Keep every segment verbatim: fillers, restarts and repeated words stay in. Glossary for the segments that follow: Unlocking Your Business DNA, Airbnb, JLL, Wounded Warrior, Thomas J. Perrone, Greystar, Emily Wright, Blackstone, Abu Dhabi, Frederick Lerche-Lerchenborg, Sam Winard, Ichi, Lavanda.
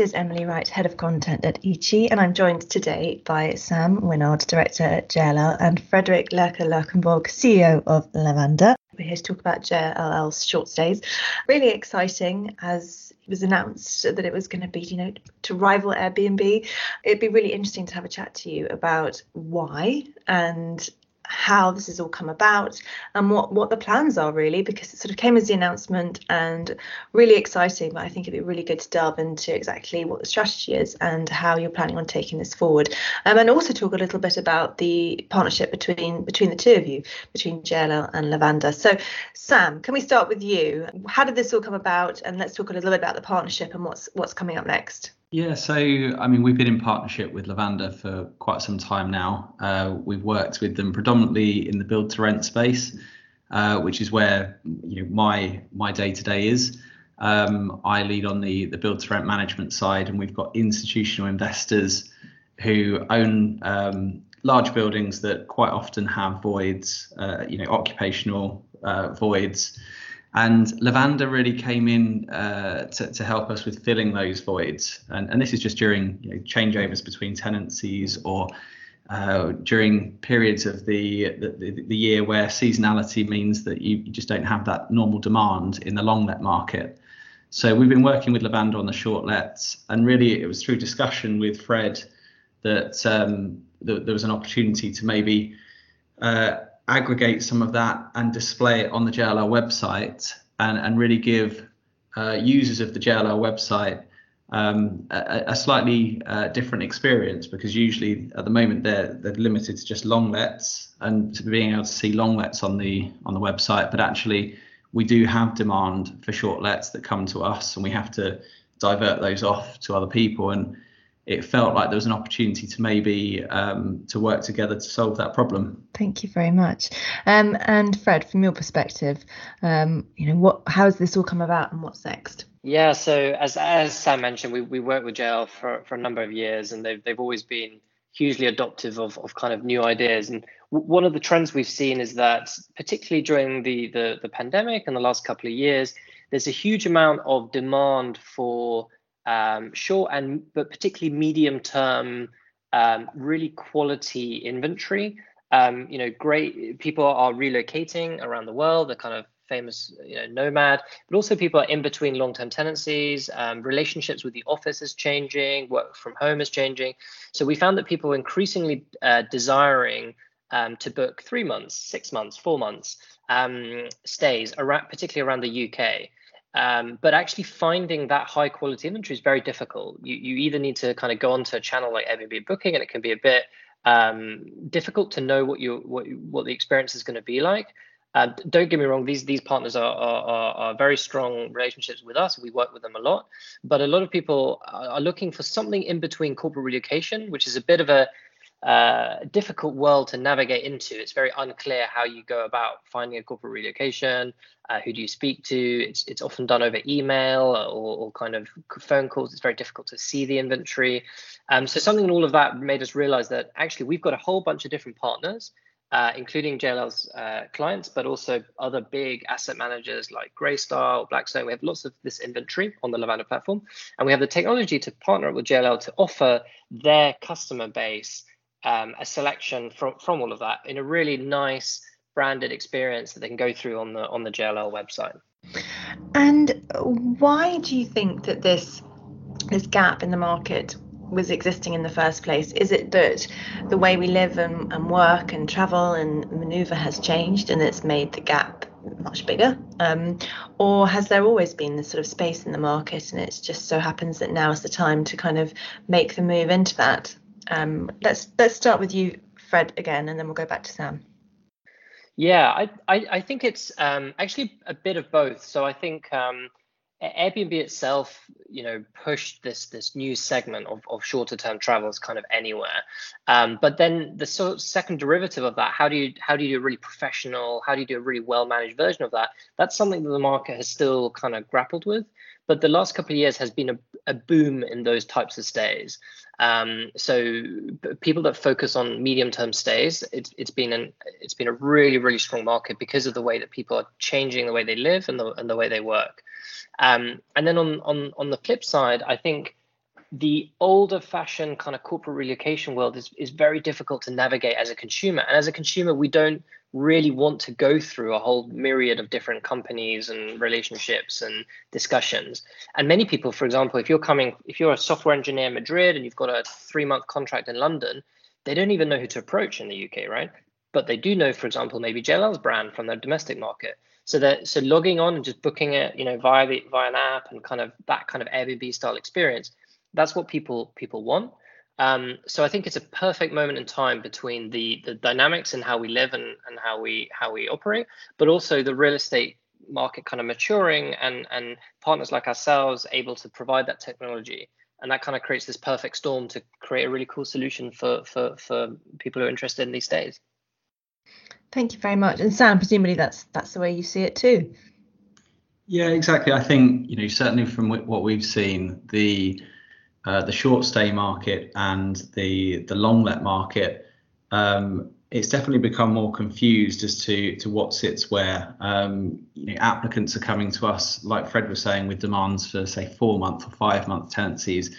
This is Emily Wright, Head of Content at Ichi, and I'm joined today by Sam Winard, Director at J L L, and Frederick Lerche-Lerchenborg, C E O of Lavanda. We're here to talk about J L L's short stays. Really exciting, as it was announced that it was going to be, you know, to rival Airbnb. It'd be really interesting to have a chat to you about why and how this has all come about and what, what the plans are, really, because it sort of came as the announcement and really exciting. But I think it'd be really good to delve into exactly what the strategy is and how you're planning on taking this forward. Um, and also talk a little bit about the partnership between between the two of you, between J L L and Lavanda. So, Sam, can we start with you? How did this all come about? And let's talk a little bit about the partnership and what's what's coming up next. Yeah, so, I mean, we've been in partnership with Lavanda for quite some time now. Uh, we've worked with them predominantly in the build to rent space, uh, which is where, you know, my my day to day is. Um, I lead on the, the build to rent management side, and we've got institutional investors who own um, large buildings that quite often have voids, uh, you know, occupational uh, voids. And Lavanda really came in uh, to, to help us with filling those voids. And, and this is just during, you know, changeovers between tenancies or uh, during periods of the, the, the year where seasonality means that you just don't have that normal demand in the long let market. So we've been working with Lavanda on the short lets. And really, it was through discussion with Fred that um, th- there was an opportunity to maybe uh, aggregate some of that and display it on the J L L website and, and really give uh, users of the J L L website um, a, a slightly uh, different experience, because usually at the moment they're, they're limited to just long lets and to being able to see long lets on the on the website. But actually, we do have demand for short lets that come to us, and we have to divert those off to other people. And it felt like there was an opportunity to maybe um, to work together to solve that problem. Thank you very much. Um, and Fred, from your perspective, um, you know, what, how has this all come about and what's next? Yeah, so as as Sam mentioned, we we worked with J L L for, for a number of years, and they've they've always been hugely adoptive of of kind of new ideas. And w- one of the trends we've seen is that, particularly during the the, the pandemic and the last couple of years, there's a huge amount of demand for Um, short and but particularly medium term, um, really quality inventory. Um, you know, great people are relocating around the world. The kind of famous, you know, nomad, but also people are in between long term tenancies. Um, relationships with the office is changing. Work from home is changing. So we found that people were increasingly uh, desiring um, to book three months, six months, four months um, stays, around, particularly around the U K. Um, but actually finding that high quality inventory is very difficult. You you either need to kind of go onto a channel like Airbnb booking, and it can be a bit um, difficult to know what you what what the experience is going to be like. Uh, don't get me wrong; these these partners are, are are very strong relationships with us. We work with them a lot, but a lot of people are looking for something in between corporate relocation, which is a bit of a uh, difficult world to navigate into. It's very unclear how you go about finding a corporate relocation. Uh, who do you speak to? It's it's often done over email or, or kind of phone calls. It's very difficult to see the inventory. Um, so something in all of that made us realize that actually we've got a whole bunch of different partners, uh, including J L L's uh, clients, but also other big asset managers like Greystar or Blackstone. We have lots of this inventory on the Lavanda platform, and we have the technology to partner with J L L to offer their customer base Um, a selection from, from all of that in a really nice branded experience that they can go through on the on the J L L website. And why do you think that this this gap in the market was existing in the first place? Is it that the way we live and, and work and travel and maneuver has changed, and it's made the gap much bigger? Um, or has there always been this sort of space in the market, and it just so happens that now is the time to kind of make the move into that? Um, let's let's start with you, Fred, again, and then we'll go back to Sam. Yeah, I I, I think it's um, actually a bit of both. So I think um, Airbnb itself, you know, pushed this this new segment of, of shorter term travels kind of anywhere. Um, but then the sort of second derivative of that, how do you how do you do a really professional, how do you do a really well managed version of that? That's something that the market has still kind of grappled with. But the last couple of years has been a, a boom in those types of stays. Um, so people that focus on medium-term stays, it's, it's been an it's been a really really strong market because of the way that people are changing the way they live and the and the way they work. Um, and then on on on the flip side, I think the older fashioned kind of corporate relocation world is, is very difficult to navigate as a consumer. And as a consumer, we don't really want to go through a whole myriad of different companies and relationships and discussions. And many people, for example, if you're coming, if you're a software engineer in Madrid and you've got a three month contract in London, they don't even know who to approach in the U K, right? But they do know, for example, maybe J L L's brand from their domestic market. So that so logging on and just booking it, you know, via the, via an app and kind of that kind of Airbnb style experience, that's what people people want. Um, so I think it's a perfect moment in time between the the dynamics and how we live and, and how we how we operate, but also the real estate market kind of maturing and and partners like ourselves able to provide that technology. And that kind of creates this perfect storm to create a really cool solution for for for people who are interested in these days. Thank you very much. And Sam, presumably that's that's the way you see it too. Yeah, exactly. I think, you know, certainly from what we've seen, the uh, the short stay market and the the long let market, um, it's definitely become more confused as to to what sits where. Um, you know, applicants are coming to us, like Fred was saying, with demands for say four month or five month tenancies,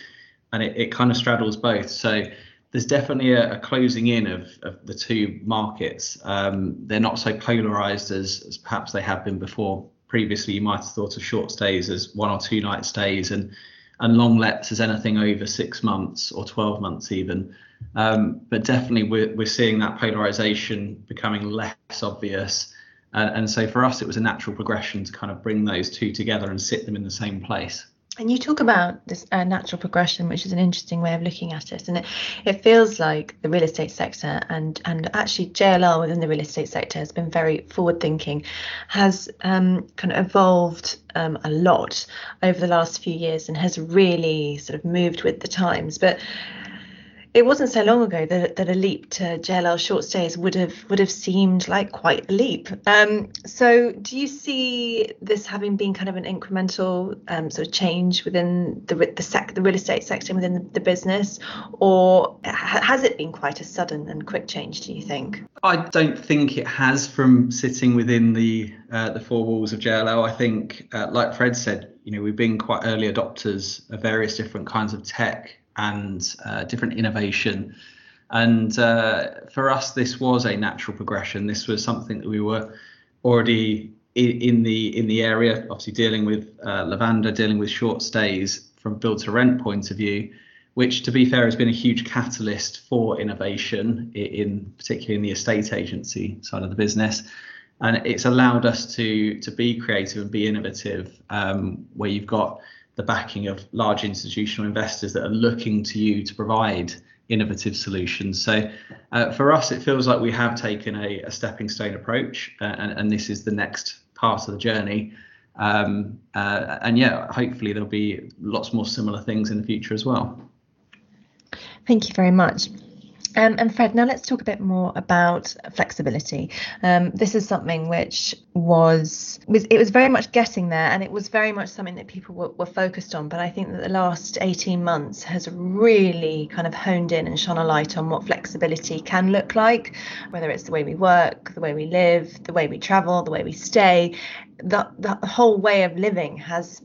and it, it kind of straddles both. So there's definitely a, a closing in of, of the two markets. Um, they're not so polarized as, as perhaps they have been before. Previously, you might have thought of short stays as one or two night stays and, and long lets as anything over six months or twelve months even. Um, but definitely we're, we're seeing that polarization becoming less obvious. And, and so for us, it was a natural progression to kind of bring those two together and sit them in the same place. And you talk about this uh, natural progression, which is an interesting way of looking at it. And it, it feels like the real estate sector and, and actually J L L within the real estate sector has been very forward thinking, has um, kind of evolved um, a lot over the last few years and has really sort of moved with the times. But it wasn't so long ago that, that a leap to J L L short stays would have would have seemed like quite a leap. Um, so do you see this having been kind of an incremental um, sort of change within the the, sec, the real estate sector within the, the business, or ha- has it been quite a sudden and quick change, do you think? I don't think it has from sitting within the uh, the four walls of J L L. I think, uh, like Fred said, you know, we've been quite early adopters of various different kinds of tech and uh, different innovation, and uh, for us this was a natural progression. This was something that we were already in, in the in the area, obviously dealing with uh, Lavanda, dealing with short stays from build to rent point of view, which to be fair has been a huge catalyst for innovation in, in particularly in the estate agency side of the business. And it's allowed us to to be creative and be innovative, um, where you've got the backing of large institutional investors that are looking to you to provide innovative solutions. So uh, for us, it feels like we have taken a, a stepping stone approach, uh, and, and this is the next part of the journey. Um, uh, and yeah, hopefully there'll be lots more similar things in the future as well. Thank you very much. Um, and Fred, now let's talk a bit more about flexibility. Um, this is something which was, was, it was very much getting there, and it was very much something that people were, were focused on. But I think that the last eighteen months has really kind of honed in and shone a light on what flexibility can look like, whether it's the way we work, the way we live, the way we travel, the way we stay. The, the whole way of living has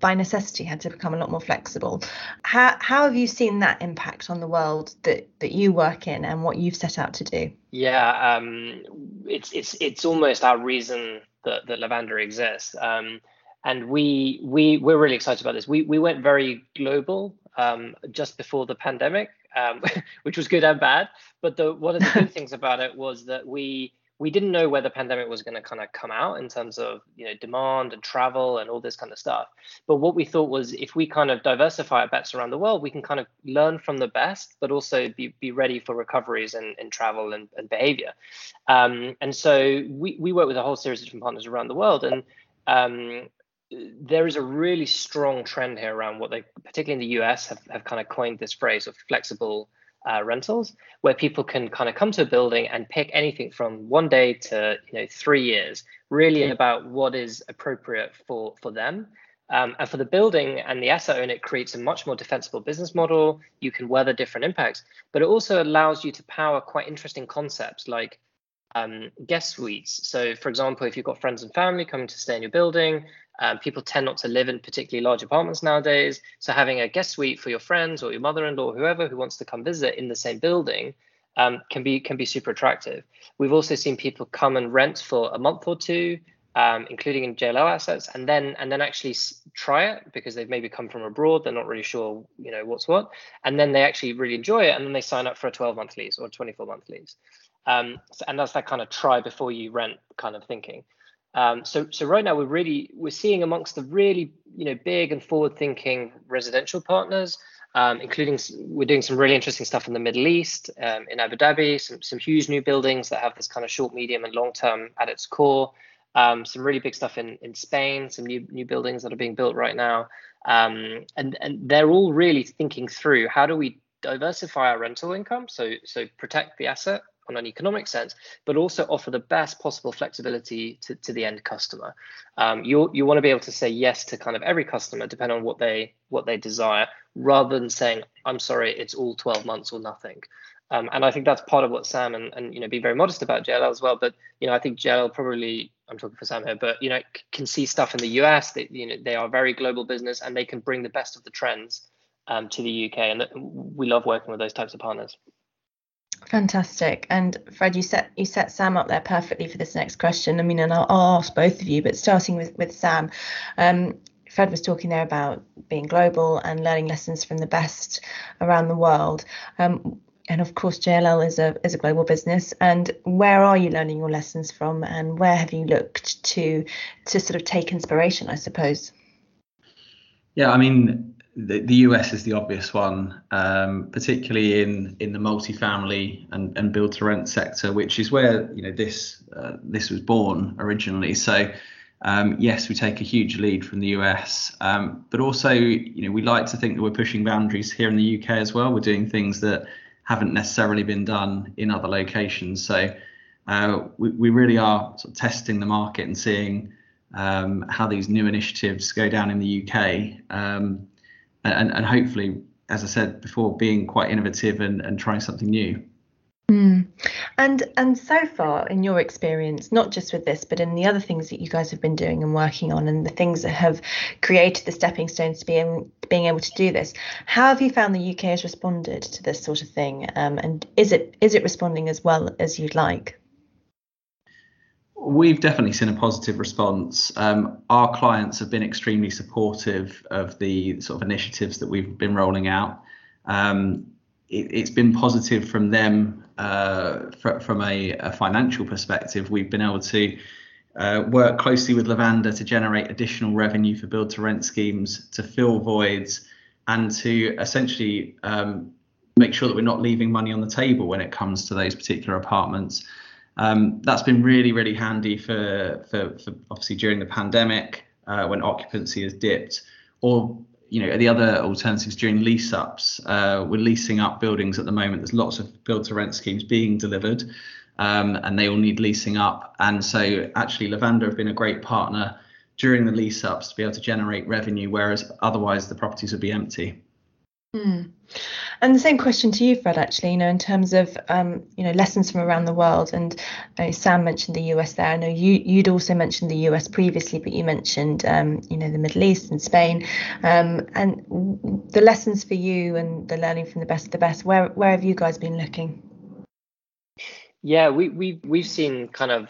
by necessity had to become a lot more flexible. How how have you seen that impact on the world that, that you work in and what you've set out to do? Yeah, um, it's it's it's almost our reason that, that Lavanda exists. Um, and we we we're really excited about this. We we went very global um, just before the pandemic, um, which was good and bad. But the one of the good things about it was that we we didn't know where the pandemic was going to kind of come out in terms of, you know, demand and travel and all this kind of stuff. But what we thought was, if we kind of diversify our bets around the world, we can kind of learn from the best, but also be, be ready for recoveries in, in travel and, and behavior. Um, and so we, we work with a whole series of different partners around the world. And um, there is a really strong trend here around what they, particularly in the U S, have, have kind of coined this phrase of flexible Uh, rentals, where people can kind of come to a building and pick anything from one day to, you know, three years, really mm-hmm. about what is appropriate for, for them. Um, and for the building and the asset owner, it creates a much more defensible business model. You can weather different impacts, but it also allows you to power quite interesting concepts like um, guest suites. So, for example, if you've got friends and family coming to stay in your building, um, people tend not to live in particularly large apartments nowadays. So having a guest suite for your friends or your mother-in-law, whoever who wants to come visit in the same building, um, can be can be super attractive. We've also seen people come and rent for a month or two, um, including in J L L assets, and then and then actually try it because they've maybe come from abroad. They're not really sure, you know, what's what, and then they actually really enjoy it, and then they sign up for a twelve-month lease or twenty-four-month lease. Um, so, and that's that kind of try before you rent kind of thinking. Um, so, so right now we're really we're seeing amongst the really you know big and forward-thinking residential partners, um, including we're doing some really interesting stuff in the Middle East, um, in Abu Dhabi, some some huge new buildings that have this kind of short, medium, and long-term at its core. Um, some really big stuff in in Spain, some new new buildings that are being built right now, um, and and they're all really thinking through how do we diversify our rental income, so so protect the asset on an economic sense, but also offer the best possible flexibility to, to the end customer. Um, you you want to be able to say yes to kind of every customer, depending on what they what they desire, rather than saying, I'm sorry, it's all twelve months or nothing. Um, and I think that's part of what Sam and, and you know, be very modest about J L L as well. But, you know, I think J L L probably, I'm talking for Sam here, but, you know, c- can see stuff in the U S that, you know, they are a very global business and they can bring the best of the trends um, to the U K. And th- we love working with those types of partners. Fantastic. And Fred, you set you set Sam up there perfectly for this next question. I mean, and I'll, I'll ask both of you, but starting with, with Sam, um, Fred was talking there about being global and learning lessons from the best around the world. Um, And of course, J L L is a is a global business. And where are you learning your lessons from, and where have you looked to to sort of take inspiration, I suppose? Yeah, I mean, the, the U S is the obvious one, um, particularly in in the multifamily and, and build to rent sector, which is where, you know, this uh, this was born originally. So, um, yes, we take a huge lead from the U S, um, but also, you know, we like to think that we're pushing boundaries here in the U K as well. We're doing things that haven't necessarily been done in other locations. So uh, we, we really are sort of testing the market and seeing um, how these new initiatives go down in the U K. Um, and, and hopefully, as I said before, being quite innovative and, and trying something new. Mm. And and so far in your experience, not just with this, but in the other things that you guys have been doing and working on and the things that have created the stepping stones to being, being able to do this, how have you found the U K has responded to this sort of thing? Um, and is it is it responding as well as you'd like? We've definitely seen a positive response. Um, our clients have been extremely supportive of the sort of initiatives that we've been rolling out. Um, it, it's been positive from them. Uh, fr- from a, a financial perspective, we've been able to uh, work closely with Lavanda to generate additional revenue for build to rent schemes, to fill voids, and to essentially um, make sure that we're not leaving money on the table when it comes to those particular apartments. Um, that's been really, really handy for, for, for obviously during the pandemic uh, when occupancy has dipped, or you know, the other alternatives during lease ups. Uh, we're leasing up buildings at the moment. There's lots of build to rent schemes being delivered, um, and they all need leasing up. And so actually Lavanda have been a great partner during the lease ups to be able to generate revenue, whereas otherwise the properties would be empty. Mm. And the same question to you, Fred, actually, you know, in terms of, um, you know, lessons from around the world. And uh, Sam mentioned the U S there. I know you, you'd also mentioned the U S previously, but you mentioned, um, you know, the Middle East and Spain, um, and w- the lessons for you and the learning from the best of the best. Where where have you guys been looking? Yeah, we, we, we've seen kind of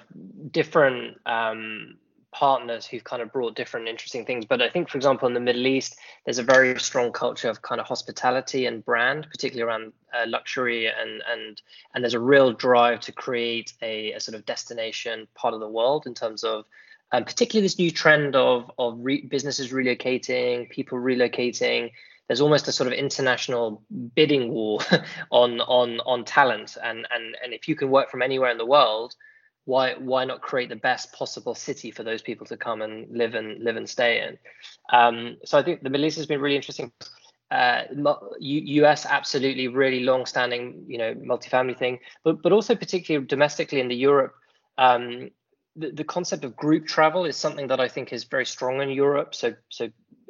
different um partners who've kind of brought different interesting things. But I think, for example, in the Middle East, there's a very strong culture of kind of hospitality and brand, particularly around uh, luxury. And and and there's a real drive to create a, a sort of destination part of the world in terms of um, particularly this new trend of, of re- businesses relocating, people relocating. There's almost a sort of international bidding war on on on talent. And, and, and if you can work from anywhere in the world, Why why not create the best possible city for those people to come and live and live and stay in? Um, so I think the Middle East has been really interesting. Uh, U S absolutely really long-standing, you know, multifamily thing, but but also particularly domestically in the Europe, um, the, the concept of group travel is something that I think is very strong in Europe. So so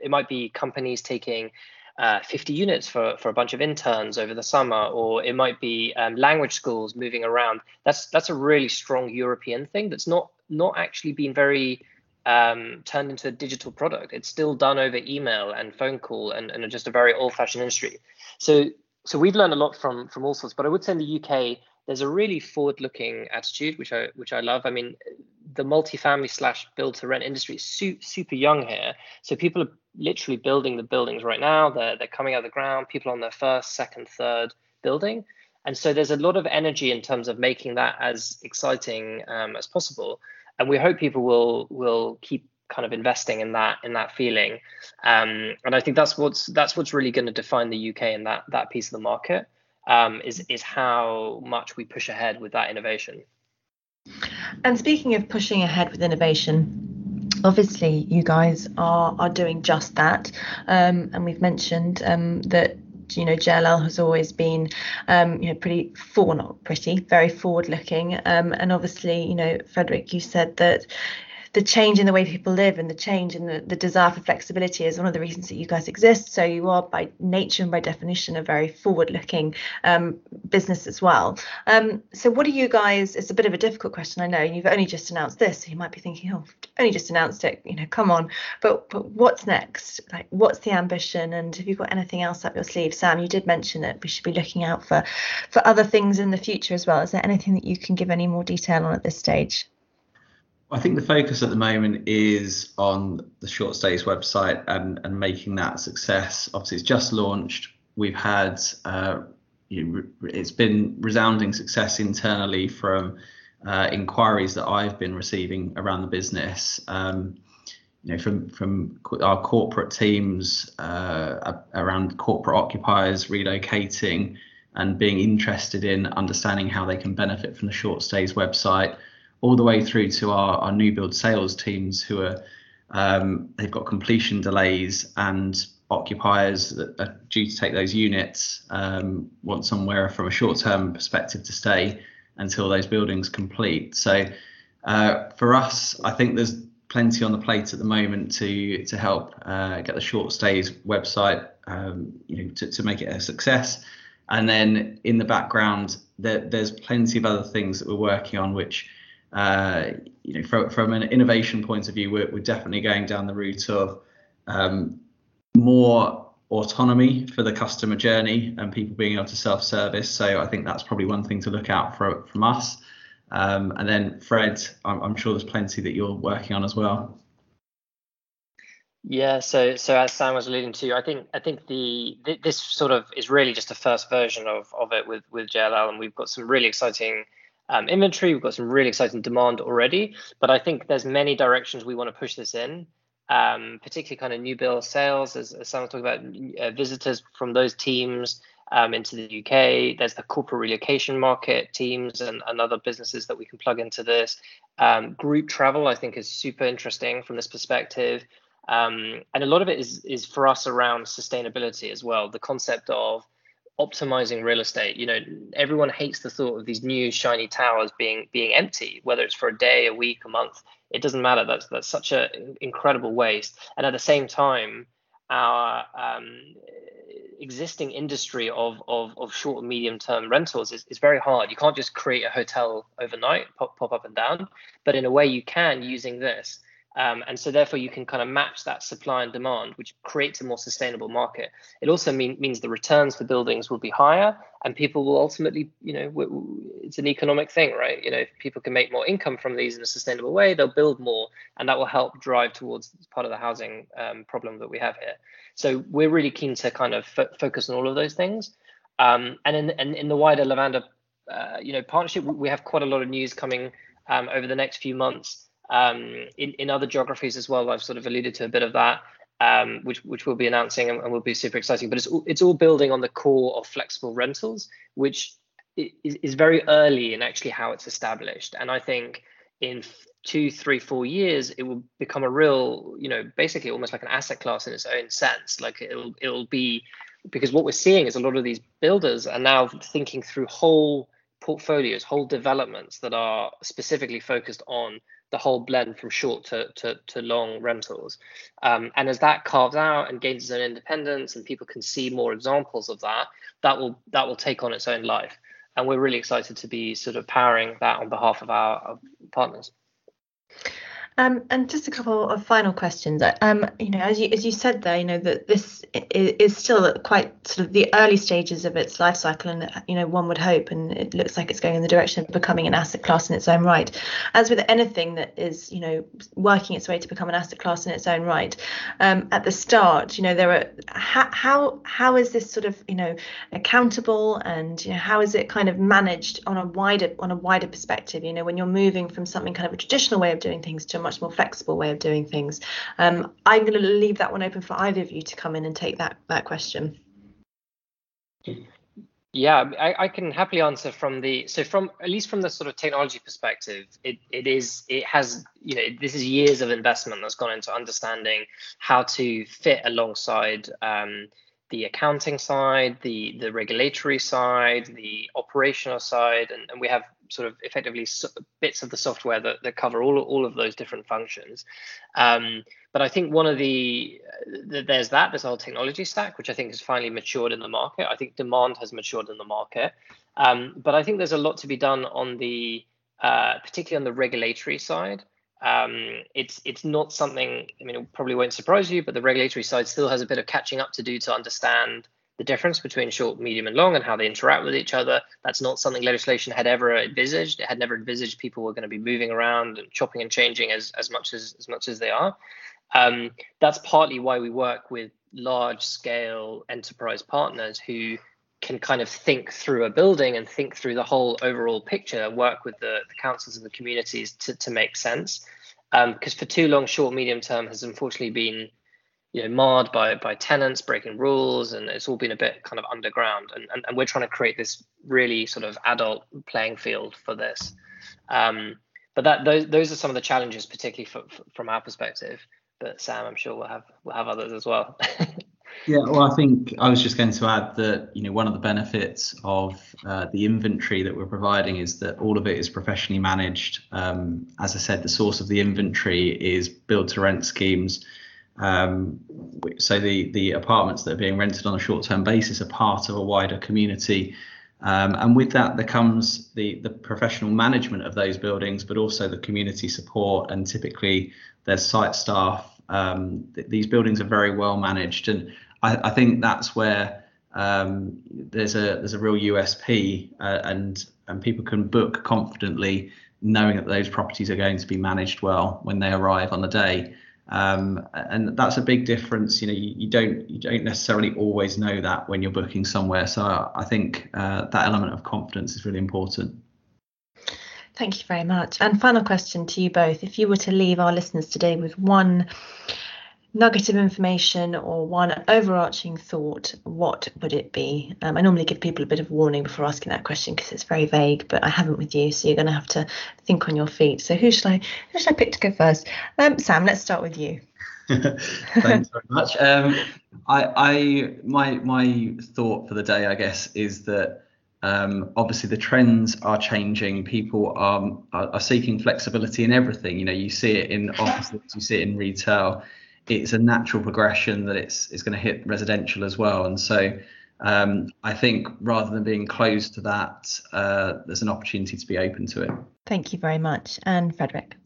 it might be companies taking uh, fifty units for, for a bunch of interns over the summer, or it might be um, language schools moving around. That's that's a really strong European thing that's not not actually been very um, turned into a digital product. It's still done over email and phone call and, and just a very old-fashioned industry. So so we've learned a lot from from all sorts, but I would say in the U K, there's a really forward-looking attitude, which I which I love. I mean, the multifamily slash build-to-rent industry is su- super young here. So people are literally building the buildings right now. They're, they're coming out of the ground, people on their first, second, third building. And so there's a lot of energy in terms of making that as exciting um, as possible. And we hope people will will keep kind of investing in that in that feeling. Um, and I think that's what's that's what's really going to define the U K and that that piece of the market. Um, is is how much we push ahead with that innovation. And speaking of pushing ahead with innovation, obviously you guys are are doing just that. Um, and we've mentioned um, that you know J L L has always been um, you know pretty forward, not pretty, very forward looking. Um, and obviously you know Frederick, you said that the change in the way people live and the change in the, the desire for flexibility is one of the reasons that you guys exist. So you are by nature and by definition a very forward-looking um, business as well. Um, so what do you guys, it's a bit of a difficult question, I know, and you've only just announced this, so you might be thinking, oh, only just announced it, you know, come on. But, but what's next? Like, what's the ambition? And have you got anything else up your sleeve? Sam, you did mention that we should be looking out for, for other things in the future as well. Is there anything that you can give any more detail on at this stage? I think the focus at the moment is on the short stays website and, and making that a success. Obviously, it's just launched. We've had uh, you know, it's been resounding success internally from uh, inquiries that I've been receiving around the business. Um, you know, from from our corporate teams uh, around corporate occupiers relocating and being interested in understanding how they can benefit from the short stays website, all the way through to our, our new build sales teams who are, um, they've got completion delays and occupiers that are due to take those units um, want somewhere from a short term perspective to stay until those buildings complete. So uh, for us, I think there's plenty on the plate at the moment to to help uh, get the short stays website um, you know, to, to make it a success. And then in the background, there, there's plenty of other things that we're working on, which Uh, you know, from, from an innovation point of view, we're, we're definitely going down the route of um, more autonomy for the customer journey and people being able to self-service. So I think that's probably one thing to look out for from us. Um, and then Fred, I'm, I'm sure there's plenty that you're working on as well. Yeah, so so as Sam was alluding to, I think I think the th- this sort of is really just the first version of of it with with J L L, and we've got some really exciting Um, inventory. We've got some really exciting demand already, but I think there's many directions we want to push this in, um, particularly kind of new build sales, as, as Sam was talking about, uh, visitors from those teams um, into the U K. There's the corporate relocation market teams and, and other businesses that we can plug into this. Um, group travel, I think, is super interesting from this perspective. Um, and a lot of it is is for us around sustainability as well, the concept of optimizing real estate. You know, everyone hates the thought of these new shiny towers being being empty, whether it's for a day, a week, a month. It doesn't matter. That's that's such an incredible waste. And at the same time, our um, existing industry of of of short and medium term rentals is, is very hard. You can't just create a hotel overnight, pop pop up and down. But in a way, you can using this. Um, and so therefore you can kind of match that supply and demand, which creates a more sustainable market. It also mean, means the returns for buildings will be higher, and people will ultimately, you know, w- w- it's an economic thing, right? You know, if people can make more income from these in a sustainable way, they'll build more, and that will help drive towards part of the housing um, problem that we have here. So we're really keen to kind of f- focus on all of those things. Um, and in, in, in the wider Lavanda, uh, you know, partnership, we have quite a lot of news coming um, over the next few months. Um, in, in other geographies as well. I've sort of alluded to a bit of that, um, which which we'll be announcing and, and will be super exciting. But it's all, it's all building on the core of flexible rentals, which is, is very early in actually how it's established. And I think in two, three, four years, it will become a real, you know, basically almost like an asset class in its own sense. Like it'll it'll be, because what we're seeing is a lot of these builders are now thinking through whole portfolios, whole developments that are specifically focused on the whole blend from short to, to, to long rentals. Um, and as that carves out and gains its own independence and people can see more examples of that, that will that will take on its own life. And we're really excited to be sort of powering that on behalf of our partners. Um, and just a couple of final questions. Um, you know, as you as you said there, you know, that this is still at quite sort of the early stages of its life cycle, and you know, one would hope, and it looks like it's going in the direction of becoming an asset class in its own right. As with anything that is, you know, working its way to become an asset class in its own right, um, at the start, you know, there are how how how is this sort of, you know, accountable, and you know, how is it kind of managed on a wider on a wider perspective? You know, when you're moving from something kind of a traditional way of doing things to a much more flexible way of doing things. Um, I'm going to leave that one open for either of you to come in and take that that question. Yeah, I, I can happily answer from the so from at least from the sort of technology perspective. It it is it has you know this is years of investment that's gone into understanding how to fit alongside um, the accounting side, the the regulatory side, the operational side, and, and we have sort of effectively bits of the software that, that cover all, all of those different functions. Um, but I think one of the, the, there's that, this whole technology stack, which I think has finally matured in the market. I think demand has matured in the market. Um, but I think there's a lot to be done on the, uh, particularly on the regulatory side. Um, it's it's not something, I mean, it probably won't surprise you, but the regulatory side still has a bit of catching up to do to understand the difference between short, medium, and long, and how they interact with each other. That's not something legislation had ever envisaged. It had never envisaged people were going to be moving around and chopping and changing as, as much as as much as they are. Um, that's partly why we work with large-scale enterprise partners who can kind of think through a building and think through the whole overall picture, work with the, the councils and the communities to, to make sense. Um, because for too long, short, medium term has unfortunately been you know, marred by by tenants breaking rules, and it's all been a bit kind of underground. And, and, and we're trying to create this really sort of adult playing field for this. Um, but that those those are some of the challenges, particularly for, for, from our perspective. But Sam, I'm sure we'll have we'll have others as well. Yeah, well, I think I was just going to add that you know one of the benefits of uh, the inventory that we're providing is that all of it is professionally managed. Um, as I said, the source of the inventory is build to rent schemes. Um, so the, the apartments that are being rented on a short-term basis are part of a wider community. Um, and with that, there comes the, the professional management of those buildings, but also the community support. And typically there's site staff. Um, th- these buildings are very well managed. And I, I think that's where um, there's a there's a real U S P uh, and, and people can book confidently knowing that those properties are going to be managed well when they arrive on the day. Um, and that's a big difference. You know, you, you don't you don't necessarily always know that when you're booking somewhere. So I, I think uh, that element of confidence is really important. Thank you very much. And final question to you both. If you were to leave our listeners today with one nugget of information or one overarching thought, what would it be? Um, I normally give people a bit of warning before asking that question because it's very vague, but I haven't with you, so you're going to have to think on your feet. So who should I who should I pick to go first? Um, Sam, let's start with you. Thanks very much. Um, I, I my my thought for the day, I guess, is that um, obviously the trends are changing. People are, are are seeking flexibility in everything. You know, you see it in offices, you see it in retail. It's a natural progression that it's it's going to hit residential as well. And so um, I think rather than being closed to that, uh, there's an opportunity to be open to it. Thank you very much. And Frederick.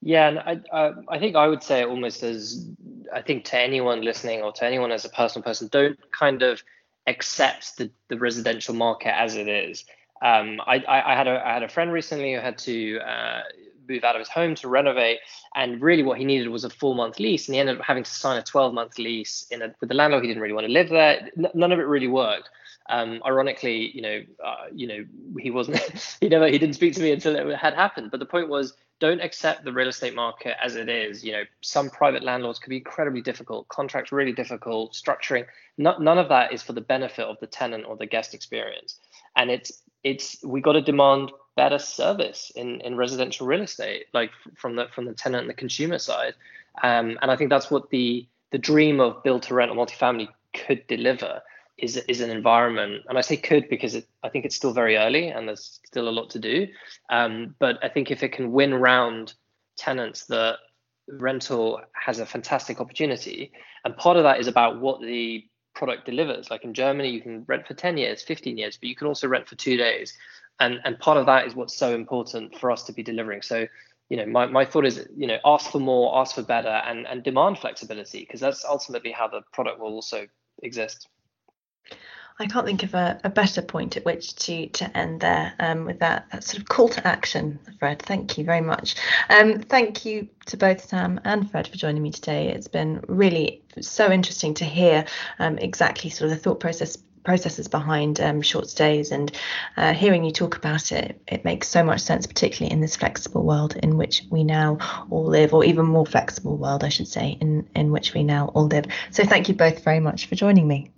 Yeah, and I, uh, I think I would say almost as I think to anyone listening or to anyone as a personal person, don't kind of accept the, the residential market as it is. Um, I, I, I had a I had a friend recently who had to uh, move out of his home to renovate, and really what he needed was a four-month lease, and he ended up having to sign a twelve-month lease in a, with the landlord. He didn't really want to live there. N- none of it really worked. Um, ironically, you know, uh, you know, he wasn't. he never. He didn't speak to me until it had happened. But the point was, don't accept the real estate market as it is. You know, some private landlords can be incredibly difficult. Contracts really difficult. Structuring. No, none of that is for the benefit of the tenant or the guest experience. And it's it's we got to demand better service in, in residential real estate, like from the from the tenant and the consumer side. Um, and I think that's what the the dream of build to rent or multifamily could deliver. is is an environment, and I say could because it, I think it's still very early and there's still a lot to do. Um, but I think if it can win round tenants, that rental has a fantastic opportunity. And part of that is about what the product delivers. Like in Germany, you can rent for ten years, fifteen years, but you can also rent for two days. And and part of that is what's so important for us to be delivering. So, you know, my, my thought is, you know, ask for more, ask for better, and, and demand flexibility, because that's ultimately how the product will also exist. I can't think of a, a better point at which to to end there um, with that, that sort of call to action, Fred. Thank you very much. Um, thank you to both Sam and Fred for joining me today. It's been really so interesting to hear um, exactly sort of the thought process processes behind um, short stays, and uh, hearing you talk about it, it makes so much sense, particularly in this flexible world in which we now all live, or even more flexible world, I should say, in, in which we now all live. So thank you both very much for joining me.